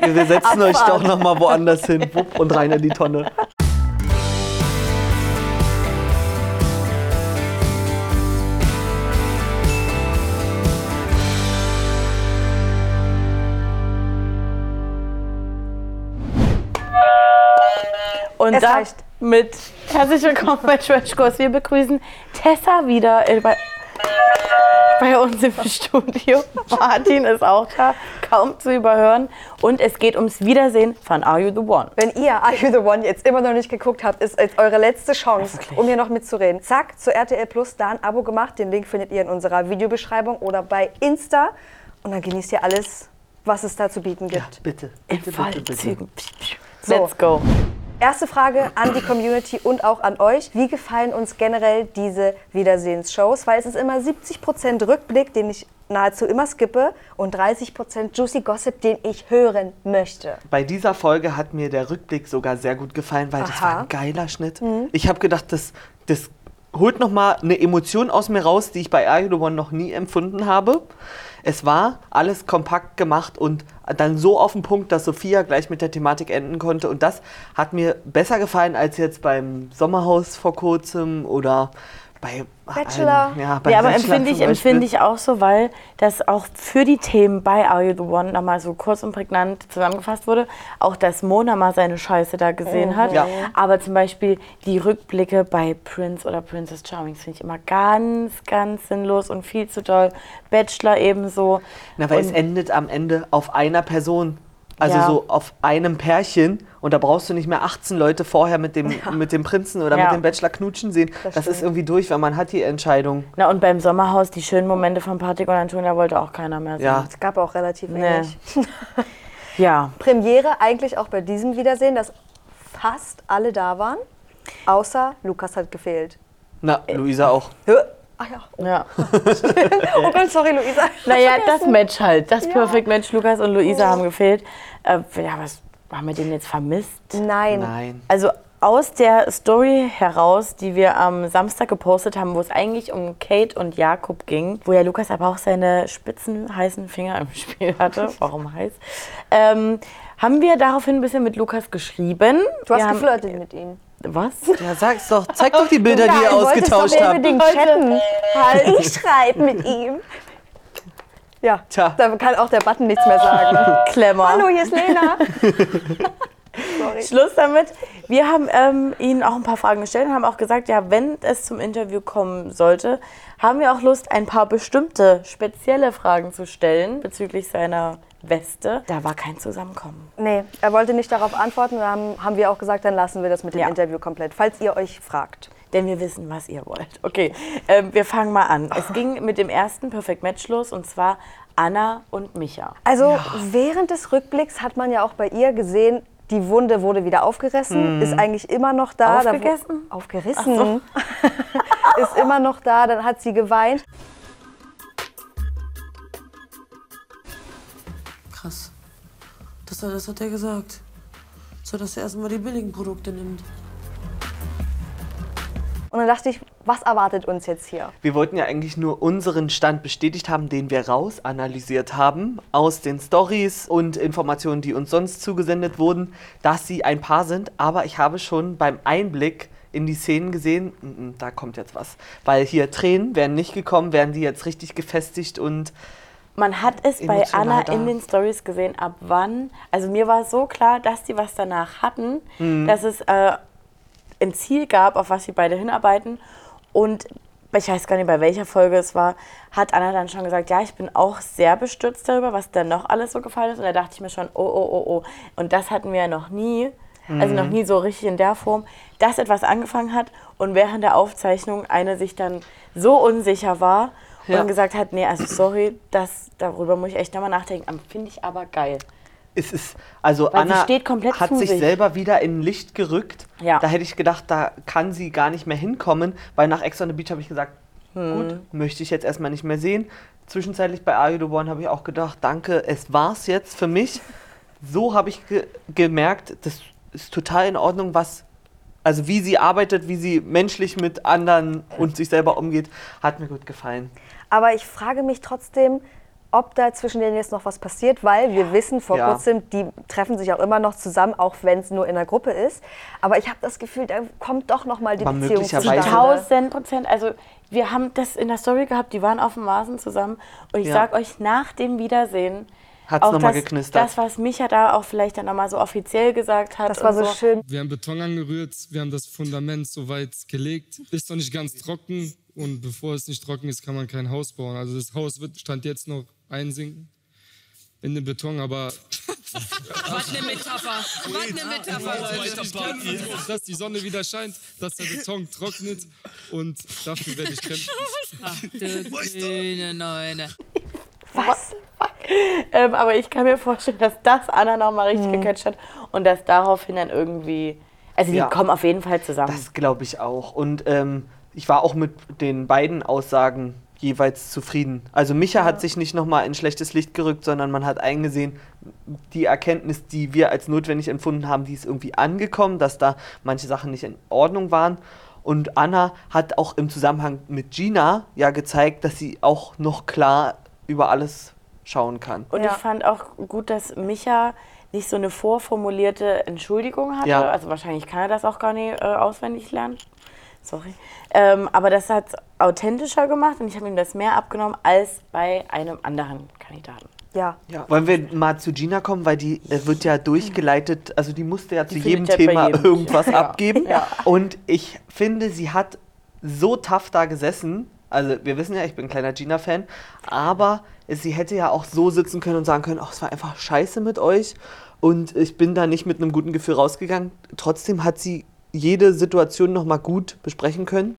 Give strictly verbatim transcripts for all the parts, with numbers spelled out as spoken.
Ja. Wir setzen euch doch nochmal woanders hin, wupp, und rein in die Tonne. Und damit herzlich willkommen bei Trashkurs. Wir begrüßen Tessa wieder bei, bei uns im Studio. Martin ist auch da, kaum zu überhören. Und es geht ums Wiedersehen von Are You The One. Wenn ihr Are You The One jetzt immer noch nicht geguckt habt, ist es eure letzte Chance, ja, um hier noch mitzureden. Zack, zu R T L Plus, da ein Abo gemacht. Den Link findet ihr in unserer Videobeschreibung oder bei Insta. Und dann genießt ihr alles, was es da zu bieten gibt. Ja, bitte. Bitte, bitte, bitte. So. Let's go. Erste Frage an die Community und auch an euch. Wie gefallen uns generell diese Wiedersehensshows? Weil es ist immer siebzig Prozent Rückblick, den ich nahezu immer skippe, und dreißig Prozent Juicy Gossip, den ich hören möchte. Bei dieser Folge hat mir der Rückblick sogar sehr gut gefallen, weil Aha. das war ein geiler Schnitt. Mhm. Ich habe gedacht, das, das holt nochmal eine Emotion aus mir raus, die ich bei Are You The One noch nie empfunden habe. Es war alles kompakt gemacht und dann so auf den Punkt, dass Sophia gleich mit der Thematik enden konnte. Und das hat mir besser gefallen als jetzt beim Sommerhaus vor kurzem oder bei Bachelor. Einem, ja, bei ja, aber empfinde ich, empfind ich auch so, weil das auch für die Themen bei Are You The One nochmal so kurz und prägnant zusammengefasst wurde. Auch, dass Mona mal seine Scheiße da gesehen mhm. hat. Ja. Aber zum Beispiel die Rückblicke bei Prince oder Princess Charming finde ich immer ganz, ganz sinnlos und viel zu doll. Bachelor ebenso. Na, weil und es endet am Ende auf einer Person. Also ja. so auf einem Pärchen, und da brauchst du nicht mehr achtzehn Leute vorher mit dem, ja. mit dem Prinzen oder ja. mit dem Bachelor knutschen sehen. Das, das ist irgendwie durch, weil man hat die Entscheidung. Na, und beim Sommerhaus, die schönen Momente von Patrick und Antonia wollte auch keiner mehr sehen. Ja. Es gab auch relativ nee. wenig. ja. Premiere eigentlich auch bei diesem Wiedersehen, dass fast alle da waren, außer Lukas hat gefehlt. Na, Luisa auch. Ach ja. Oh. ja. oh Gott, sorry, Luisa. Naja, das Match halt. Das ja. Perfect Match. Lukas und Luisa ja. haben gefehlt. Äh, ja, was haben wir denn jetzt vermisst? Nein. Nein. Also aus der Story heraus, die wir am Samstag gepostet haben, wo es eigentlich um Kate und Jakob ging, wo ja Lukas aber auch seine spitzen, heißen Finger im Spiel hatte. Warum heiß? Ähm, haben wir daraufhin ein bisschen mit Lukas geschrieben. Du hast wir geflirtet haben, mit ihm. Was? Ja, sag's doch. Zeig doch die Bilder, ja, die ihr ausgetauscht habt. Ich wollte halt. Ich schreibe mit ihm. Ja, Tja. da kann auch der Button nichts mehr sagen. Klemmer. Hallo, hier ist Lena. Sorry. Schluss damit. Wir haben ähm, Ihnen auch ein paar Fragen gestellt und haben auch gesagt, ja, wenn es zum Interview kommen sollte, haben wir auch Lust, ein paar bestimmte, spezielle Fragen zu stellen bezüglich seiner Weste. Da war kein Zusammenkommen. Nee, er wollte nicht darauf antworten. Da haben, haben wir auch gesagt, dann lassen wir das mit dem ja. Interview komplett, falls ihr euch fragt. Denn wir wissen, was ihr wollt. Okay, ähm, wir fangen mal an. Oh. Es ging mit dem ersten Perfect Match los, und zwar Anna und Micha. Also ja. während des Rückblicks hat man ja auch bei ihr gesehen, die Wunde wurde wieder aufgerissen, mhm. ist eigentlich immer noch da. Aufgegessen? Da, aufgerissen. So. ist immer noch da, dann hat sie geweint. Krass. Das, das hat er gesagt. So, dass er erstmal die billigen Produkte nimmt. Und dann dachte ich, was erwartet uns jetzt hier? Wir wollten ja eigentlich nur unseren Stand bestätigt haben, den wir rausanalysiert haben aus den Storys und Informationen, die uns sonst zugesendet wurden, dass sie ein Paar sind. Aber ich habe schon beim Einblick in die Szenen gesehen, da kommt jetzt was. Weil hier Tränen wären nicht gekommen, wären die jetzt richtig gefestigt und... Man hat es bei Anna da. in den Storys gesehen, ab wann. Also mir war so klar, dass die was danach hatten, mhm. dass es... Äh, ein Ziel gab, auf was sie beide hinarbeiten, und ich weiß gar nicht, bei welcher Folge es war, hat Anna dann schon gesagt, ja, ich bin auch sehr bestürzt darüber, was dann noch alles so gefallen ist, und da dachte ich mir schon, oh, oh, oh, oh, und das hatten wir ja noch nie, mhm. also noch nie so richtig in der Form, dass etwas angefangen hat und während der Aufzeichnung eine sich dann so unsicher war ja. und gesagt hat, nee, also sorry, das, darüber muss ich echt nochmal nachdenken, finde ich aber geil. Es ist, also Weil Anna steht komplett hat sich, sich selber wieder in Licht gerückt. Ja. Da hätte ich gedacht, da kann sie gar nicht mehr hinkommen, weil nach Ex on the Beach habe ich gesagt, hm. gut, möchte ich jetzt erstmal nicht mehr sehen. Zwischenzeitlich bei Are You The One habe ich auch gedacht, danke, es war's jetzt für mich. So habe ich ge- gemerkt, das ist total in Ordnung, was, also wie sie arbeitet, wie sie menschlich mit anderen und sich selber umgeht, hat mir gut gefallen. Aber ich frage mich trotzdem, ob da zwischen denen jetzt noch was passiert, weil wir ja. wissen vor ja. kurzem, die treffen sich auch immer noch zusammen, auch wenn es nur in der Gruppe ist. Aber ich habe das Gefühl, da kommt doch noch mal die war Beziehung zustande. tausend Prozent. Also wir haben das in der Story gehabt, die waren auf dem Rasen zusammen. Und ich ja. sag euch, nach dem Wiedersehen hat es nochmal geknistert. Das, was Micha da auch vielleicht dann nochmal so offiziell gesagt hat. Das war so, so schön. Wir haben Beton angerührt, wir haben das Fundament soweit gelegt. Ist noch nicht ganz trocken. Und bevor es nicht trocken ist, kann man kein Haus bauen. Also das Haus wird Stand jetzt noch einsinken in den Beton, aber... Was eine Metapher, was eine Metapher. Dass die Sonne wieder scheint, dass der Beton trocknet und dafür werde ich kämpfen. Ach du grüne Neune. Was? Ähm, aber ich kann mir vorstellen, dass das Anna noch mal richtig mhm. gecatcht hat und dass daraufhin dann irgendwie... Also die ja. kommen auf jeden Fall zusammen. Das glaube ich auch. Und ähm, ich war auch mit den beiden Aussagen jeweils zufrieden. Also Micha ja. hat sich nicht noch mal in schlechtes Licht gerückt, sondern man hat eingesehen, die Erkenntnis, die wir als notwendig empfunden haben, die ist irgendwie angekommen, dass da manche Sachen nicht in Ordnung waren. Und Anna hat auch im Zusammenhang mit Gina ja gezeigt, dass sie auch noch klar über alles... schauen kann. Und ja. ich fand auch gut, dass Micha nicht so eine vorformulierte Entschuldigung hatte. Ja. Also wahrscheinlich kann er das auch gar nicht äh, auswendig lernen. Sorry. Ähm, aber das hat es authentischer gemacht und ich habe ihm das mehr abgenommen als bei einem anderen Kandidaten. Ja. ja. Wollen wir mal zu Gina kommen, weil die äh, wird ja durchgeleitet, also die musste ja die zu jedem ja Thema jedem. irgendwas ja. abgeben. Ja. Und ich finde, sie hat so tough da gesessen. Also wir wissen ja, ich bin ein kleiner Gina-Fan, aber sie hätte ja auch so sitzen können und sagen können, oh, es war einfach scheiße mit euch und ich bin da nicht mit einem guten Gefühl rausgegangen. Trotzdem hat sie jede Situation nochmal gut besprechen können.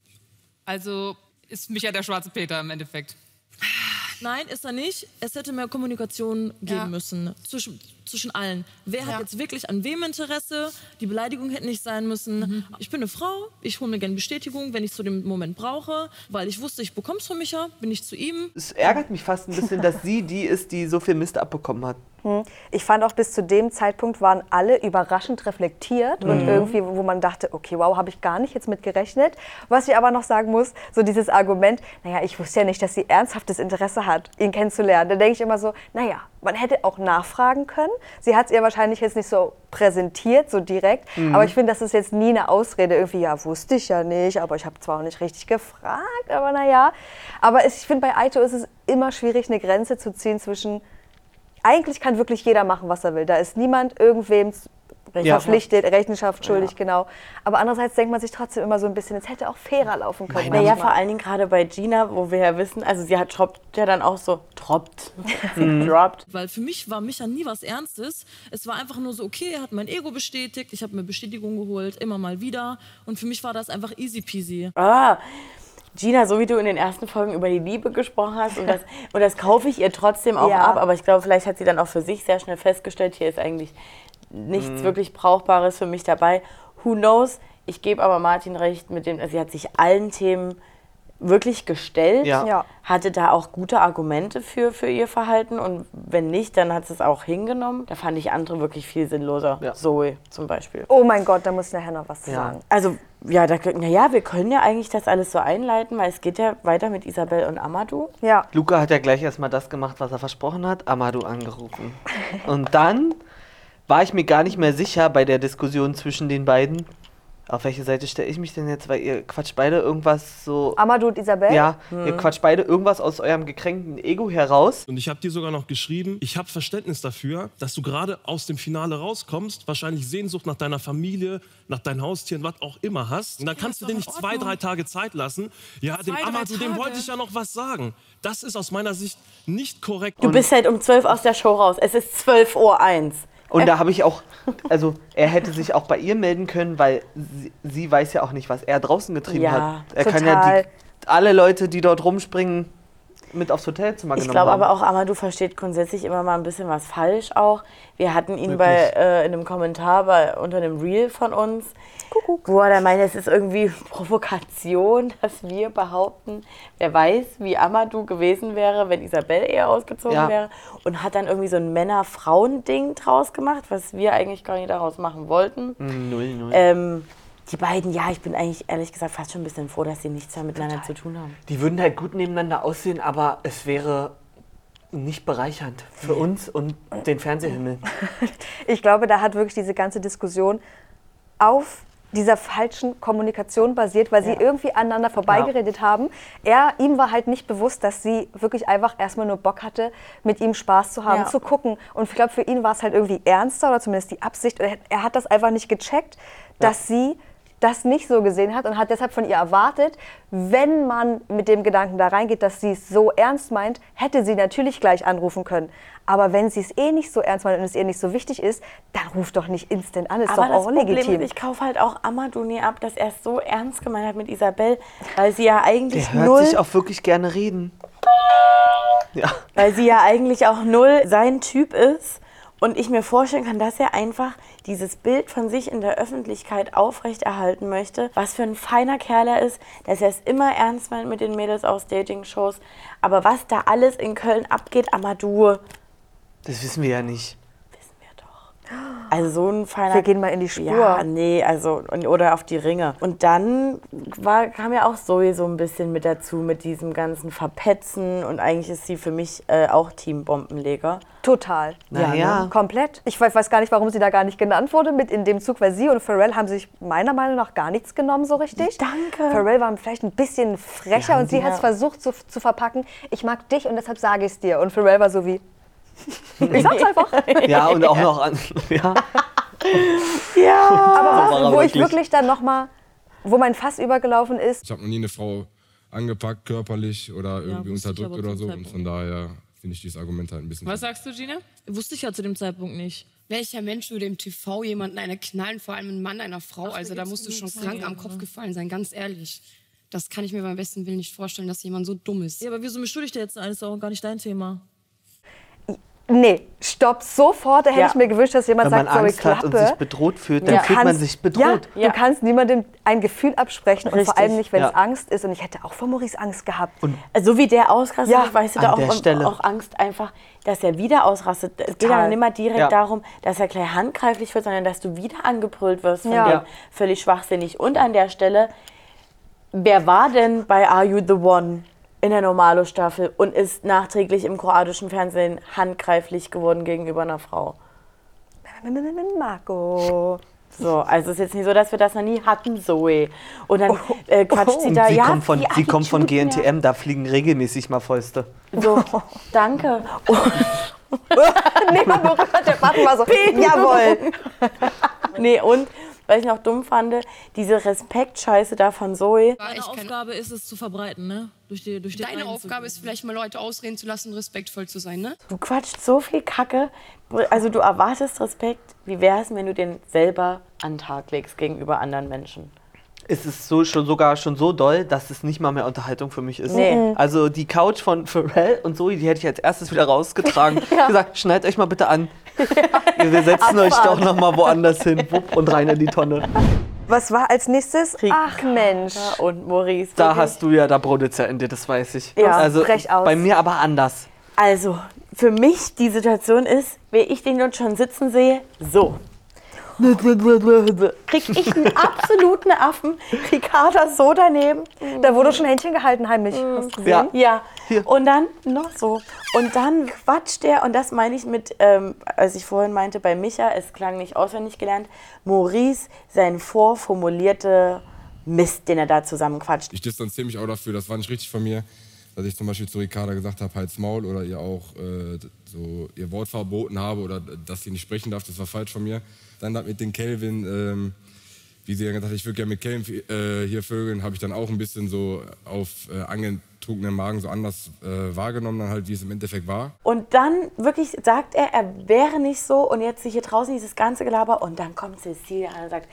Also ist Micha der schwarze Peter im Endeffekt? Nein, ist er nicht. Es hätte mehr Kommunikation geben ja. müssen zwischen, zwischen allen. Wer ja. hat jetzt wirklich an wem Interesse? Die Beleidigung hätte nicht sein müssen. Mhm. Ich bin eine Frau, ich hole mir gerne Bestätigung, wenn ich es zu dem Moment brauche, weil ich wusste, ich bekomme es von Micha, bin ich zu ihm. Es ärgert mich fast ein bisschen, dass sie die ist, die so viel Mist abbekommen hat. Mhm. Ich fand auch, bis zu dem Zeitpunkt waren alle überraschend reflektiert mhm. und irgendwie, wo man dachte, okay, wow, habe ich gar nicht jetzt mit gerechnet. Was ich aber noch sagen muss, so dieses Argument, naja, ich wusste ja nicht, dass sie ernsthaftes Interesse hat, ihn kennenzulernen. Da denke ich immer so, naja, man hätte auch nachfragen können. Sie hat es ihr wahrscheinlich jetzt nicht so präsentiert, so direkt. Mhm. Aber ich finde, das ist jetzt nie eine Ausrede. Irgendwie, ja, wusste ich ja nicht, aber ich habe zwar auch nicht richtig gefragt, aber naja. Aber ich finde, bei Aito ist es immer schwierig, eine Grenze zu ziehen zwischen, eigentlich kann wirklich jeder machen, was er will. Da ist niemand irgendwem verpflichtet, ja. Rechenschaft schuldig, ja. genau. Aber andererseits denkt man sich trotzdem immer so ein bisschen, es hätte auch fairer laufen können. Ja, ja, vor allen Dingen gerade bei Gina, wo wir ja wissen, also sie hat droppt ja dann auch so, droppt, droppt. Weil für mich war Micha nie was Ernstes. Es war einfach nur so, okay, er hat mein Ego bestätigt, ich habe mir Bestätigung geholt, immer mal wieder. Und für mich war das einfach easy peasy. Ah. Gina, so wie du in den ersten Folgen über die Liebe gesprochen hast, und das, und das kaufe ich ihr trotzdem auch ja. ab, aber ich glaube, vielleicht hat sie dann auch für sich sehr schnell festgestellt, hier ist eigentlich nichts mm. wirklich Brauchbares für mich dabei. Who knows? Ich gebe aber Martin recht, mit dem, also sie hat sich allen Themen wirklich gestellt, ja. Ja. hatte da auch gute Argumente für, für ihr Verhalten und wenn nicht, dann hat sie es auch hingenommen. Da fand ich andere wirklich viel sinnloser. Ja. Zoe zum Beispiel. Oh mein Gott, da muss ich nachher noch was zu ja. sagen. Also, ja, da, na ja, wir können ja eigentlich das alles so einleiten, weil es geht ja weiter mit Isabelle und Amadou. Ja. Luca hat ja gleich erstmal das gemacht, was er versprochen hat, Amadou angerufen. Und dann war ich mir gar nicht mehr sicher bei der Diskussion zwischen den beiden. Auf welche Seite stelle ich mich denn jetzt? Weil ihr quatscht beide irgendwas so... Amadou und Isabelle? Ja, hm. ihr quatscht beide irgendwas aus eurem gekränkten Ego heraus. Und ich habe dir sogar noch geschrieben, ich habe Verständnis dafür, dass du gerade aus dem Finale rauskommst, wahrscheinlich Sehnsucht nach deiner Familie, nach deinen Haustieren, was auch immer hast. Und dann kannst du dir nicht zwei, drei Tage Zeit lassen. Ja, dem Amadou, dem wollte ich ja noch was sagen. Das ist aus meiner Sicht nicht korrekt. Du bist halt um zwölf aus der Show raus. Es ist zwölf Uhr eins. Und da habe ich auch, also er hätte sich auch bei ihr melden können, weil sie, sie weiß ja auch nicht, was er draußen getrieben ja, hat. Er total. kann ja die, alle Leute, die dort rumspringen, mit aufs Hotelzimmer genommen. Ich glaube aber auch, Amadou versteht grundsätzlich immer mal ein bisschen was falsch auch. Wir hatten ihn bei, äh, in einem Kommentar bei, unter einem Reel von uns, Kuckuck. wo er dann meinte, es ist irgendwie Provokation, dass wir behaupten, wer weiß, wie Amadou gewesen wäre, wenn Isabelle eher ausgezogen ja. wäre. Und hat dann irgendwie so ein Männer-Frauen-Ding draus gemacht, was wir eigentlich gar nicht daraus machen wollten. Null, null. Ähm, Die beiden, ja, ich bin eigentlich ehrlich gesagt fast schon ein bisschen froh, dass sie nichts mehr miteinander Total. zu tun haben. Die würden halt gut nebeneinander aussehen, aber es wäre nicht bereichernd für uns und den Fernsehhimmel. Ich glaube, da hat wirklich diese ganze Diskussion auf dieser falschen Kommunikation basiert, weil ja. sie irgendwie aneinander vorbeigeredet ja. haben. Er, ihm war halt nicht bewusst, dass sie wirklich einfach erstmal nur Bock hatte, mit ihm Spaß zu haben, ja. zu gucken. Und ich glaube, für ihn war es halt irgendwie ernster oder zumindest die Absicht. Er hat das einfach nicht gecheckt, dass ja. sie das nicht so gesehen hat und hat deshalb von ihr erwartet, wenn man mit dem Gedanken da reingeht, dass sie es so ernst meint, hätte sie natürlich gleich anrufen können. Aber wenn sie es eh nicht so ernst meint und es ihr nicht so wichtig ist, dann ruft doch nicht instant an, ist aber doch auch legitim. Aber das Problem ist, ich kaufe halt auch Amadou nie ab, dass er es so ernst gemeint hat mit Isabelle, weil sie ja eigentlich null... Der hört sich auch wirklich gerne reden. Ja. Weil sie ja eigentlich auch null sein Typ ist. Und ich mir vorstellen kann, dass er einfach dieses Bild von sich in der Öffentlichkeit aufrechterhalten möchte. Was für ein feiner Kerl er ist, dass er es immer ernst meint mit den Mädels aus Dating-Shows. Aber was da alles in Köln abgeht, Amadou. Das wissen wir ja nicht. Wissen wir doch. Also so ein feiner... Wir gehen mal in die Spur. Ja, nee, also oder auf die Ringe. Und dann war, kam ja auch Zoe so ein bisschen mit dazu, mit diesem ganzen Verpetzen. Und eigentlich ist sie für mich äh, auch Teambombenleger. Total. Ja, ja. Ne? Komplett. Ich weiß gar nicht, warum sie da gar nicht genannt wurde mit in dem Zug, weil sie und Pharrell haben sich meiner Meinung nach gar nichts genommen so richtig. Danke. Pharrell war vielleicht ein bisschen frecher ja, und sie ja. hat es versucht zu, zu verpacken. Ich mag dich und deshalb sage ich es dir. Und Pharrell war so wie, ich sag's einfach. Ja, und auch noch an, ja. ja. Aber was, wo ich wirklich dann nochmal, wo mein Fass übergelaufen ist. Ich habe noch nie eine Frau angepackt, körperlich oder irgendwie ja, unterdrückt oder so. Und von daher... finde ich dieses Argument halt ein bisschen... Was sagst du, Gina? Wusste ich ja zu dem Zeitpunkt nicht. Welcher Mensch würde im T V jemanden einer knallen, vor allem einen Mann einer Frau? Ach, also da musst du schon krank am Kopf gefallen sein, ganz ehrlich. Das kann ich mir beim besten Willen nicht vorstellen, dass jemand so dumm ist. Ja, aber wieso mischst du dich da jetzt ein? Das ist auch gar nicht dein Thema. Nee, stopp, sofort. Da hätte ja. ich mir gewünscht, dass jemand sagt, so eine Klappe. Wenn man Angst hat und sich bedroht fühlt, dann ja. fühlt man sich bedroht. Ja, ja. Du kannst niemandem ein Gefühl absprechen. Richtig. Und vor allem nicht, wenn ja. es Angst ist. Und ich hätte auch vor Maurice Angst gehabt. Und so wie der ausrastet, ja. weißt du, da auch, und, auch Angst einfach, dass er wieder ausrastet. Total. Es geht ja nicht mal direkt ja. darum, dass er gleich handgreiflich wird, sondern dass du wieder angebrüllt wirst von ja. dem. Ja. Völlig schwachsinnig. Und an der Stelle, wer war denn bei Are You The One? In der Normalo-Staffel und ist nachträglich im kroatischen Fernsehen handgreiflich geworden gegenüber einer Frau. Marco. So, also ist jetzt nicht so, dass wir das noch nie hatten, Zoe. Und dann äh, quatscht oh, sie da, sie ja, kommt von, die sie kommt von G N T M, ja. da fliegen regelmäßig mal Fäuste. So, danke. Nee, man berührt, der Button war so, jawohl. Nee, und... weil ich noch dumm fand, diese Respekt-Scheiße da von Zoe. Deine Aufgabe ist es zu verbreiten, ne? Durch die, durch die Deine Aufgabe ist vielleicht mal Leute ausreden zu lassen, respektvoll zu sein, ne? Du quatschst so viel Kacke, also du erwartest Respekt. Wie wär's, wenn du den selber an den Tag legst gegenüber anderen Menschen? Es ist so, schon, sogar schon so doll, dass es nicht mal mehr Unterhaltung für mich ist. Nee. Also die Couch von Pharrell und Zoe, die hätte ich als erstes wieder rausgetragen. Ja. gesagt, schneidet euch mal bitte an. Ja. Wir setzen euch doch noch mal woanders hin. Wupp, und rein in die Tonne. Was war als nächstes? Ricarda Ach Mensch. Und Maurice. Da wirklich? Hast du ja, da brodelt es ja in dir, das weiß ich. Ja, also frech aus. Bei mir aber anders. Also für mich die Situation ist, wenn ich den dort schon sitzen sehe, so. Krieg ich einen absoluten Affen, Ricarda so daneben. Da wurde schon Händchen gehalten, heimlich. Hast du gesehen? Ja. ja. Und dann noch so. Und dann quatscht der, und das meine ich mit, ähm, als ich vorhin meinte, bei Micha, es klang nicht auswendig gelernt, Maurice, sein vorformulierte Mist, den er da zusammenquatscht. Ich distanziere mich auch dafür, das war nicht richtig von mir, dass ich zum Beispiel zu Ricarda gesagt habe, halt's Maul, oder ihr auch äh, so ihr Wort verboten habe, oder dass sie nicht sprechen darf, das war falsch von mir. Dann hat mit den Calvin, ähm, wie sie dann gesagt hat, ich würde gerne mit Calvin äh, hier vögeln, habe ich dann auch ein bisschen so auf äh, angetrunkenem Magen so anders äh, wahrgenommen, dann halt, wie es im Endeffekt war. Und dann wirklich sagt er, er wäre nicht so, und jetzt hier draußen dieses ganze Gelaber, und dann kommt Cecilia an und sagt,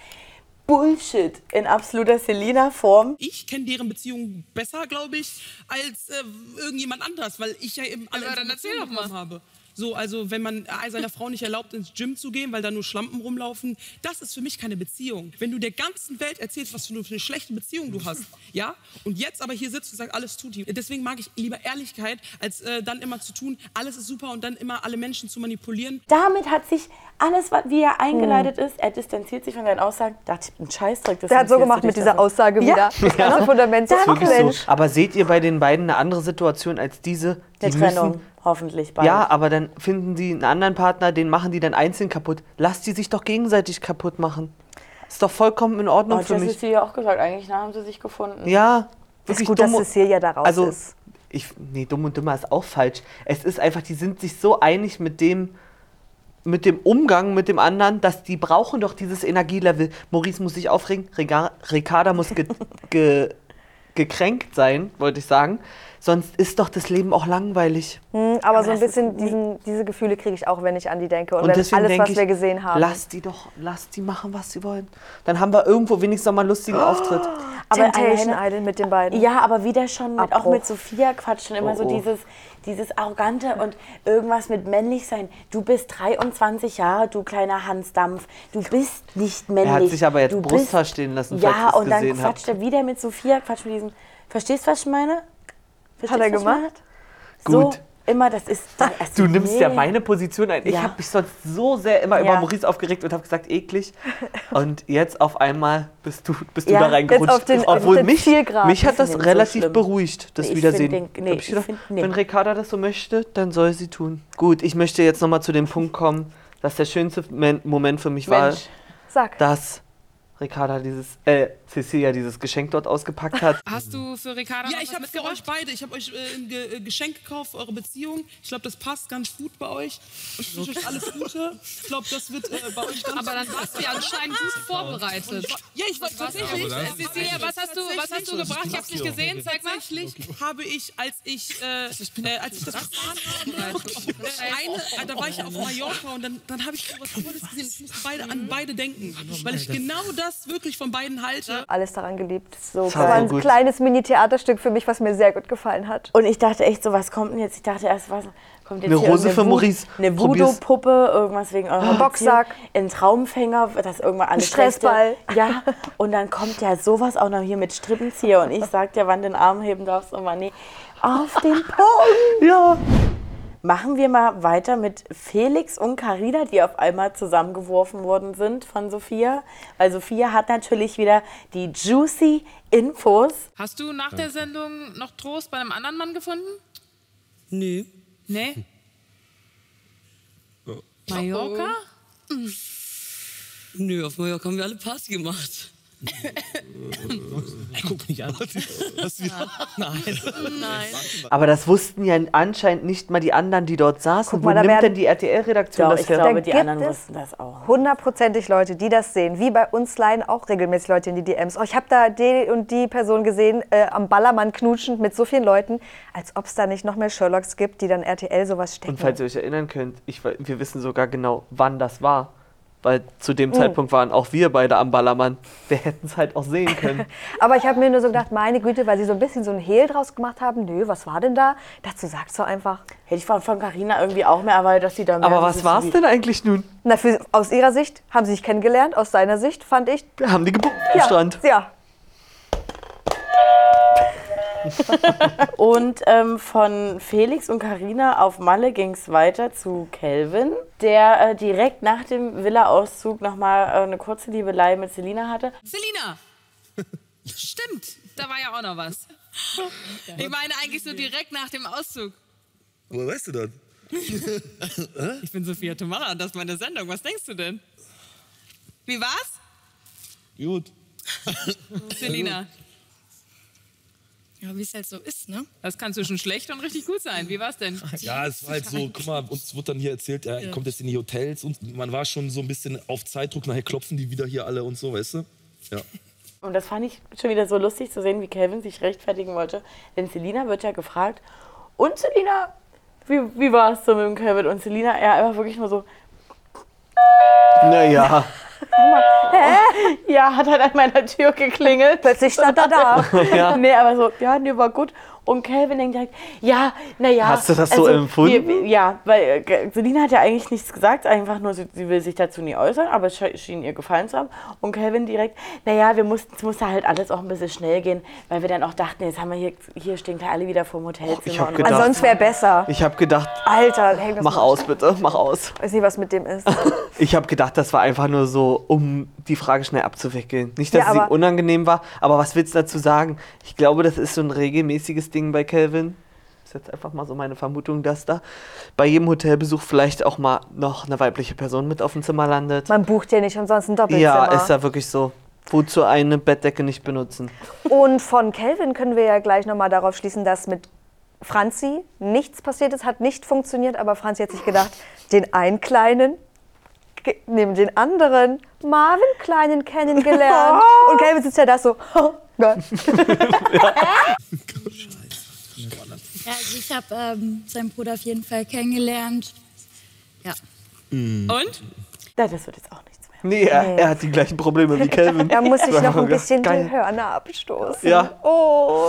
Bullshit, in absoluter Selina-Form. Ich kenne deren Beziehung besser, glaube ich, als äh, irgendjemand anders, weil ich ja eben alle Informationen bekommen habe. So, also wenn man seiner Frau nicht erlaubt, ins Gym zu gehen, weil da nur Schlampen rumlaufen, das ist für mich keine Beziehung. Wenn du der ganzen Welt erzählst, was für eine schlechte Beziehung du hast, ja, und jetzt aber hier sitzt und sagst, alles tut ihm. Deswegen mag ich lieber Ehrlichkeit, als äh, dann immer zu tun, alles ist super und dann immer alle Menschen zu manipulieren. Damit hat sich alles, wie er eingeleitet hm. ist, er distanziert sich von seinen Aussagen, dachte ich, ein Scheißdreck. Der hat so gemacht mit dieser Aussage wieder. Das ganze Fundament ist wirklich so. Aber seht ihr bei den beiden eine andere Situation als diese? Die müssen hoffentlich bald. Ja, aber dann finden sie einen anderen Partner, den machen die dann einzeln kaputt. Lass die sich doch gegenseitig kaputt machen. Ist doch vollkommen in Ordnung oh, für mich. Das ist sie ja auch gesagt, eigentlich na, haben sie sich gefunden. Ja, wirklich ist gut, dumm, dass Cecilia da raus also, ist. Ich, nee, dumm und dümmer ist auch falsch. Es ist einfach, die sind sich so einig mit dem, mit dem Umgang mit dem anderen, dass die brauchen doch dieses Energielevel. Maurice muss sich aufregen, Ricarda muss ge, ge, gekränkt sein, wollte ich sagen. Sonst ist doch das Leben auch langweilig. Hm, aber, aber so ein bisschen diesen, diese Gefühle kriege ich auch, wenn ich an die denke. Und, und alles, was ich, wir gesehen haben. Lass die doch, lass die machen, was sie wollen. Dann haben wir irgendwo wenigstens noch mal einen lustigen oh, Auftritt. Aber Temptation Island mit den beiden. Ja, aber wieder schon, mit, auch mit Sophia quatschen, immer oh, so oh. dieses... Dieses Arrogante und irgendwas mit männlich sein. Du bist dreiundzwanzig Jahre, du kleiner Hansdampf. Du bist nicht männlich. Er hat sich aber jetzt Brusthaar stehen lassen, falls ja, und dann quatscht er wieder mit Sophia, quatscht mit diesem, verstehst du, was ich meine? Verstehst, hat er gemacht? Gut. So, immer, das ist... Das ist du nimmst nee. ja meine Position ein. Ich ja. habe mich sonst so sehr immer ja. über Maurice aufgeregt und habe gesagt, eklig. Und jetzt auf einmal bist du, bist ja, du da reingerutscht. Auf den, Obwohl auf mich, mich hat das relativ so beruhigt, das ich Wiedersehen. Find den, nee, ich gedacht, ich find, nee. Wenn Ricarda das so möchte, dann soll sie tun. Gut, ich möchte jetzt nochmal zu dem Punkt kommen, dass der schönste Moment für mich Mensch, war, sag. dass... Ricarda dieses, äh, Cecilia dieses Geschenk dort ausgepackt hat. Hast du für Ricarda ja, was ich hab's für euch beide. Ich habe euch äh, ein Ge Geschenk gekauft für eure Beziehung. Ich glaube, das passt ganz gut bei euch. Ich wünsche euch alles Gute. Ich glaube, das wird äh, bei euch ganz aber gut. Aber dann warst du ja anscheinend gut vorbereitet. Ja, ich wollte tatsächlich. Cecilia, was hast du, was hast du gebracht? Ich hab's nicht gesehen, zeig mal. Tatsächlich habe ich, als ich, äh, äh, als ich das getan habe, da war ich auf Mallorca und dann, dann habe ich so was Tolles gesehen. Ich musste beide, an beide denken, weil ich genau das das wirklich von beiden halte. Alles daran geliebt. So, das war ein gut. kleines Mini-Theaterstück für mich, was mir sehr gut gefallen hat. Und ich dachte echt so, was kommt denn jetzt? Ich dachte erst, was kommt jetzt? Eine hier Rose für Maurice. Eine Voodoo-Puppe, irgendwas wegen eurem Boxsack. Ein Traumfänger, das irgendwann alles Stressball. Rechte. Ja. Und dann kommt ja sowas auch noch hier mit Strippenzieher. Und ich sag dir, wann den Arm heben darfst und wann nicht. Auf den Punkt. Ja. Machen wir mal weiter mit Felix und Karina, die auf einmal zusammengeworfen worden sind von Sophia. Weil Sophia hat natürlich wieder die juicy Infos. Hast du nach der Sendung noch Trost bei einem anderen Mann gefunden? Nö. Nee? Oh. Mallorca? Oh. Nö, auf Mallorca haben wir alle Party gemacht. Ich guck nicht an. Das ja. Nein. Nein. Aber das wussten ja anscheinend nicht mal die anderen, die dort saßen. Mal, Wo nimmt denn die R T L-Redaktion das her? Ich glaube, die anderen wussten das auch. Hundertprozentig Leute, die das sehen. Wie bei uns Laien auch regelmäßig Leute in die D Ms. Oh, ich habe da die und die Person gesehen, äh, am Ballermann knutschend mit so vielen Leuten, als ob es da nicht noch mehr Sherlocks gibt, die dann R T L sowas stecken. Und falls ihr euch erinnern könnt, ich, wir wissen sogar genau, wann das war. Weil zu dem mm. Zeitpunkt waren auch wir beide am Ballermann. Wir hätten es halt auch sehen können. Aber ich habe mir nur so gedacht, meine Güte, weil sie so ein bisschen so ein Hehl draus gemacht haben. Nö, was war denn da? Dazu sagst du einfach. Hätte ich von Karina irgendwie auch mehr erwartet, dass sie da mehr... Aber was war es denn eigentlich nun? Na, für, aus ihrer Sicht haben sie sich kennengelernt. Aus seiner Sicht fand ich... Haben die gebucht am ja, Strand. Ja. Und ähm, von Felix und Karina auf Malle ging es weiter zu Calvin, der äh, direkt nach dem Villa-Auszug nochmal äh, eine kurze Liebelei mit Selina hatte. Selina! Stimmt, da war ja auch noch was. Ich meine eigentlich so direkt nach dem Auszug. Woher weißt du das? Ich bin Sophia Thomalla und das ist meine Sendung. Was denkst du denn? Wie war's? Gut. Selina. Ja, wie es halt so ist, ne? Das kann zwischen schlecht und richtig gut sein. Wie war's denn? Ja, es war halt so, guck mal, uns wird dann hier erzählt, er ja. kommt jetzt in die Hotels und man war schon so ein bisschen auf Zeitdruck, nachher klopfen die wieder hier alle und so, weißt du? Ja. Und das fand ich schon wieder so lustig zu sehen, wie Calvin sich rechtfertigen wollte. Denn Selina wird ja gefragt, und Selina, wie, wie war es so mit dem Calvin? Und Selina, ja, einfach wirklich nur so... Naja... Hä? Ja, hat halt an meiner Tür geklingelt. Plötzlich stand er da. Ja. Nee, aber so, ja, nee, war gut. Und Calvin denkt direkt, ja, naja. Hast du das also, so empfunden? Wir, ja, weil äh, Selina hat ja eigentlich nichts gesagt, einfach nur, sie, sie will sich dazu nie äußern, aber es schien ihr gefallen zu haben. Und Calvin direkt, naja, wir mussten, es musste halt alles auch ein bisschen schnell gehen, weil wir dann auch dachten, jetzt haben wir hier, hier stehen da alle wieder vor dem Hotelzimmer. Oh, ich hab gedacht, ansonsten wäre besser. Ich habe gedacht, Alter, häng das mach aus bitte, mach aus. Ich weiß nicht, was mit dem ist. Ich habe gedacht, das war einfach nur so, um die Frage schnell abzuwickeln. Nicht, dass ja, es ihm unangenehm war, aber was willst du dazu sagen? Ich glaube, das ist so ein regelmäßiges Ding bei Calvin. ist jetzt einfach mal so meine Vermutung, dass da bei jedem Hotelbesuch vielleicht auch mal noch eine weibliche Person mit auf dem Zimmer landet. Man bucht ja nicht umsonst ein Doppelzimmer. Ja, ist ja wirklich so. Wozu eine Bettdecke nicht benutzen. Und von Calvin können wir ja gleich nochmal darauf schließen, dass mit Franzi nichts passiert ist, hat nicht funktioniert, aber Franzi hat sich gedacht, den einen Kleinen neben den anderen Marvin Kleinen kennengelernt. Und Calvin sitzt ja da so, oh Gott. Ja, also ich habe ähm, seinen Bruder auf jeden Fall kennengelernt. Ja. Mm. Und? Na, das wird jetzt auch nichts mehr. Nee, er, nee. er hat die gleichen Probleme wie Calvin. Er muss sich noch ein bisschen die Hörner abstoßen. Ja. Oh.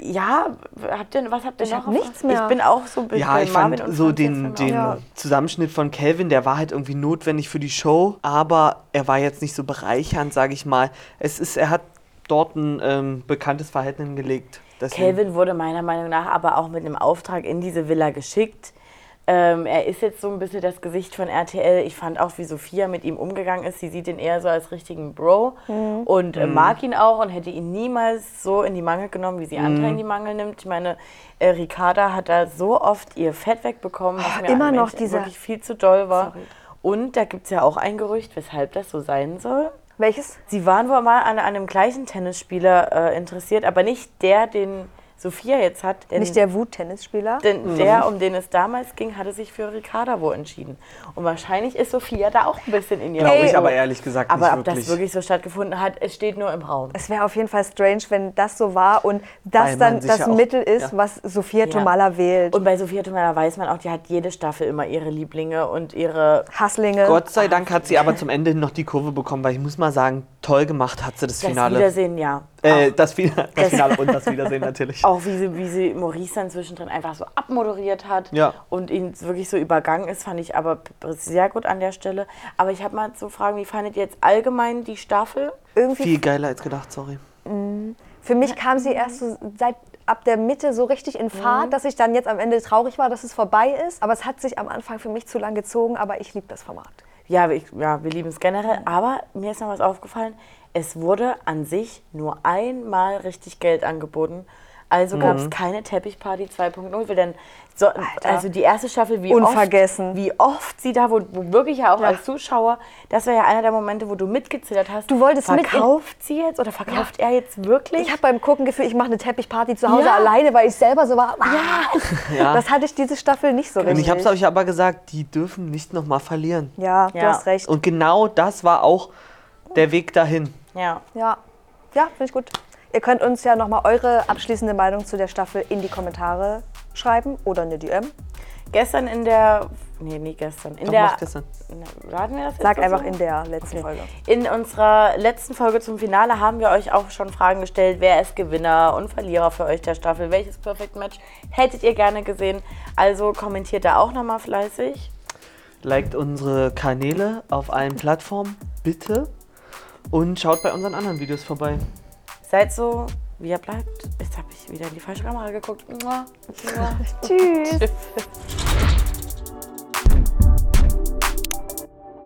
Ja, habt ihr, was habt ihr ich noch? Hab nichts mehr. Ich bin auch so ein bisschen Ja, ich Marvin fand so den, den ja. Zusammenschnitt von Calvin, der war halt irgendwie notwendig für die Show, aber er war jetzt nicht so bereichernd, sage ich mal. Es ist, er hat dort ein ähm, bekanntes Verhalten hingelegt. Calvin wurde meiner Meinung nach aber auch mit einem Auftrag in diese Villa geschickt. Ähm, er ist jetzt so ein bisschen das Gesicht von R T L. Ich fand auch, wie Sophia mit ihm umgegangen ist. Sie sieht ihn eher so als richtigen Bro mhm. und äh, mag ihn auch und hätte ihn niemals so in die Mangel genommen, wie sie mhm. andere in die Mangel nimmt. Ich meine, äh, Ricarda hat da so oft ihr Fett wegbekommen, was mir immer noch dieser wirklich viel zu doll war. Sorry. Und da gibt es ja auch ein Gerücht, weshalb das so sein soll. Welches? Sie waren wohl mal an, an einem gleichen Tennisspieler äh, interessiert, aber nicht der, den Sophia jetzt hat. Den, nicht der Wut-Tennisspieler? Mhm. Der, um den es damals ging, hatte sich für Ricarda wohl entschieden. Und wahrscheinlich ist Sophia da auch ein bisschen in ihrer Glaube ich, aber ehrlich gesagt aber nicht wirklich. Aber ob das wirklich so stattgefunden hat, es steht nur im Raum. Es wäre auf jeden Fall strange, wenn das so war und das dann das Mittel ist, ja. was Sophia ja. Thomalla wählt. Und bei Sophia Thomalla weiß man auch, die hat jede Staffel immer ihre Lieblinge und ihre Hasslinge. Gott sei Dank hat sie aber zum Ende noch die Kurve bekommen, weil ich muss mal sagen, toll gemacht hat sie das Finale. Das Wiedersehen, ja. Äh, das Finale, das Finale und das Wiedersehen natürlich. Auch wie sie, wie sie Maurice dann zwischendrin einfach so abmoderiert hat ja. und ihn wirklich so übergangen ist, fand ich aber sehr gut an der Stelle. Aber ich habe mal zu fragen, wie fandet ihr jetzt allgemein die Staffel? Irgendwie viel geiler als gedacht, sorry. Mhm. Für mich kam sie erst so seit ab der Mitte so richtig in Fahrt, mhm. dass ich dann jetzt am Ende traurig war, dass es vorbei ist. Aber es hat sich am Anfang für mich zu lang gezogen, aber ich liebe das Format. Ja, ich, ja, wir lieben es generell, aber mir ist noch was aufgefallen. Es wurde an sich nur einmal richtig Geld angeboten. Also mhm. gab es keine Teppichparty zwei Punkt null. Denn so, also die erste Staffel, wie Unvergessen. Oft, wie oft sie da, wo, wo wirklich ja auch ja. als Zuschauer, das war ja einer der Momente, wo du mitgezittert hast. Du wolltest verkauft mit sie jetzt oder verkauft ja. er jetzt wirklich? Ich habe beim Gucken Gefühl, ich mache eine Teppichparty zu Hause ja. alleine, weil ich selber so war. Ja. Ja. Das hatte ich diese Staffel nicht so richtig. Und ich habe es euch aber gesagt, die dürfen nicht nochmal verlieren. Ja, ja, du hast recht. Und genau das war auch der Weg dahin. Ja, ja, ja, finde ich gut. Ihr könnt uns ja nochmal eure abschließende Meinung zu der Staffel in die Kommentare schreiben oder eine D M. Gestern in der, nee, nicht gestern. In Doch, der, gestern. Warten wir das jetzt? Sag einfach so? In der letzten okay. Folge. In unserer letzten Folge zum Finale haben wir euch auch schon Fragen gestellt, wer ist Gewinner und Verlierer für euch der Staffel, welches Perfect Match hättet ihr gerne gesehen. Also kommentiert da auch nochmal fleißig. Liked unsere Kanäle auf allen Plattformen, bitte. Und schaut bei unseren anderen Videos vorbei. Seid so, wie ihr bleibt. Jetzt habe ich wieder in die falsche Kamera geguckt. Mua, mua. Tschüss. Tschüss.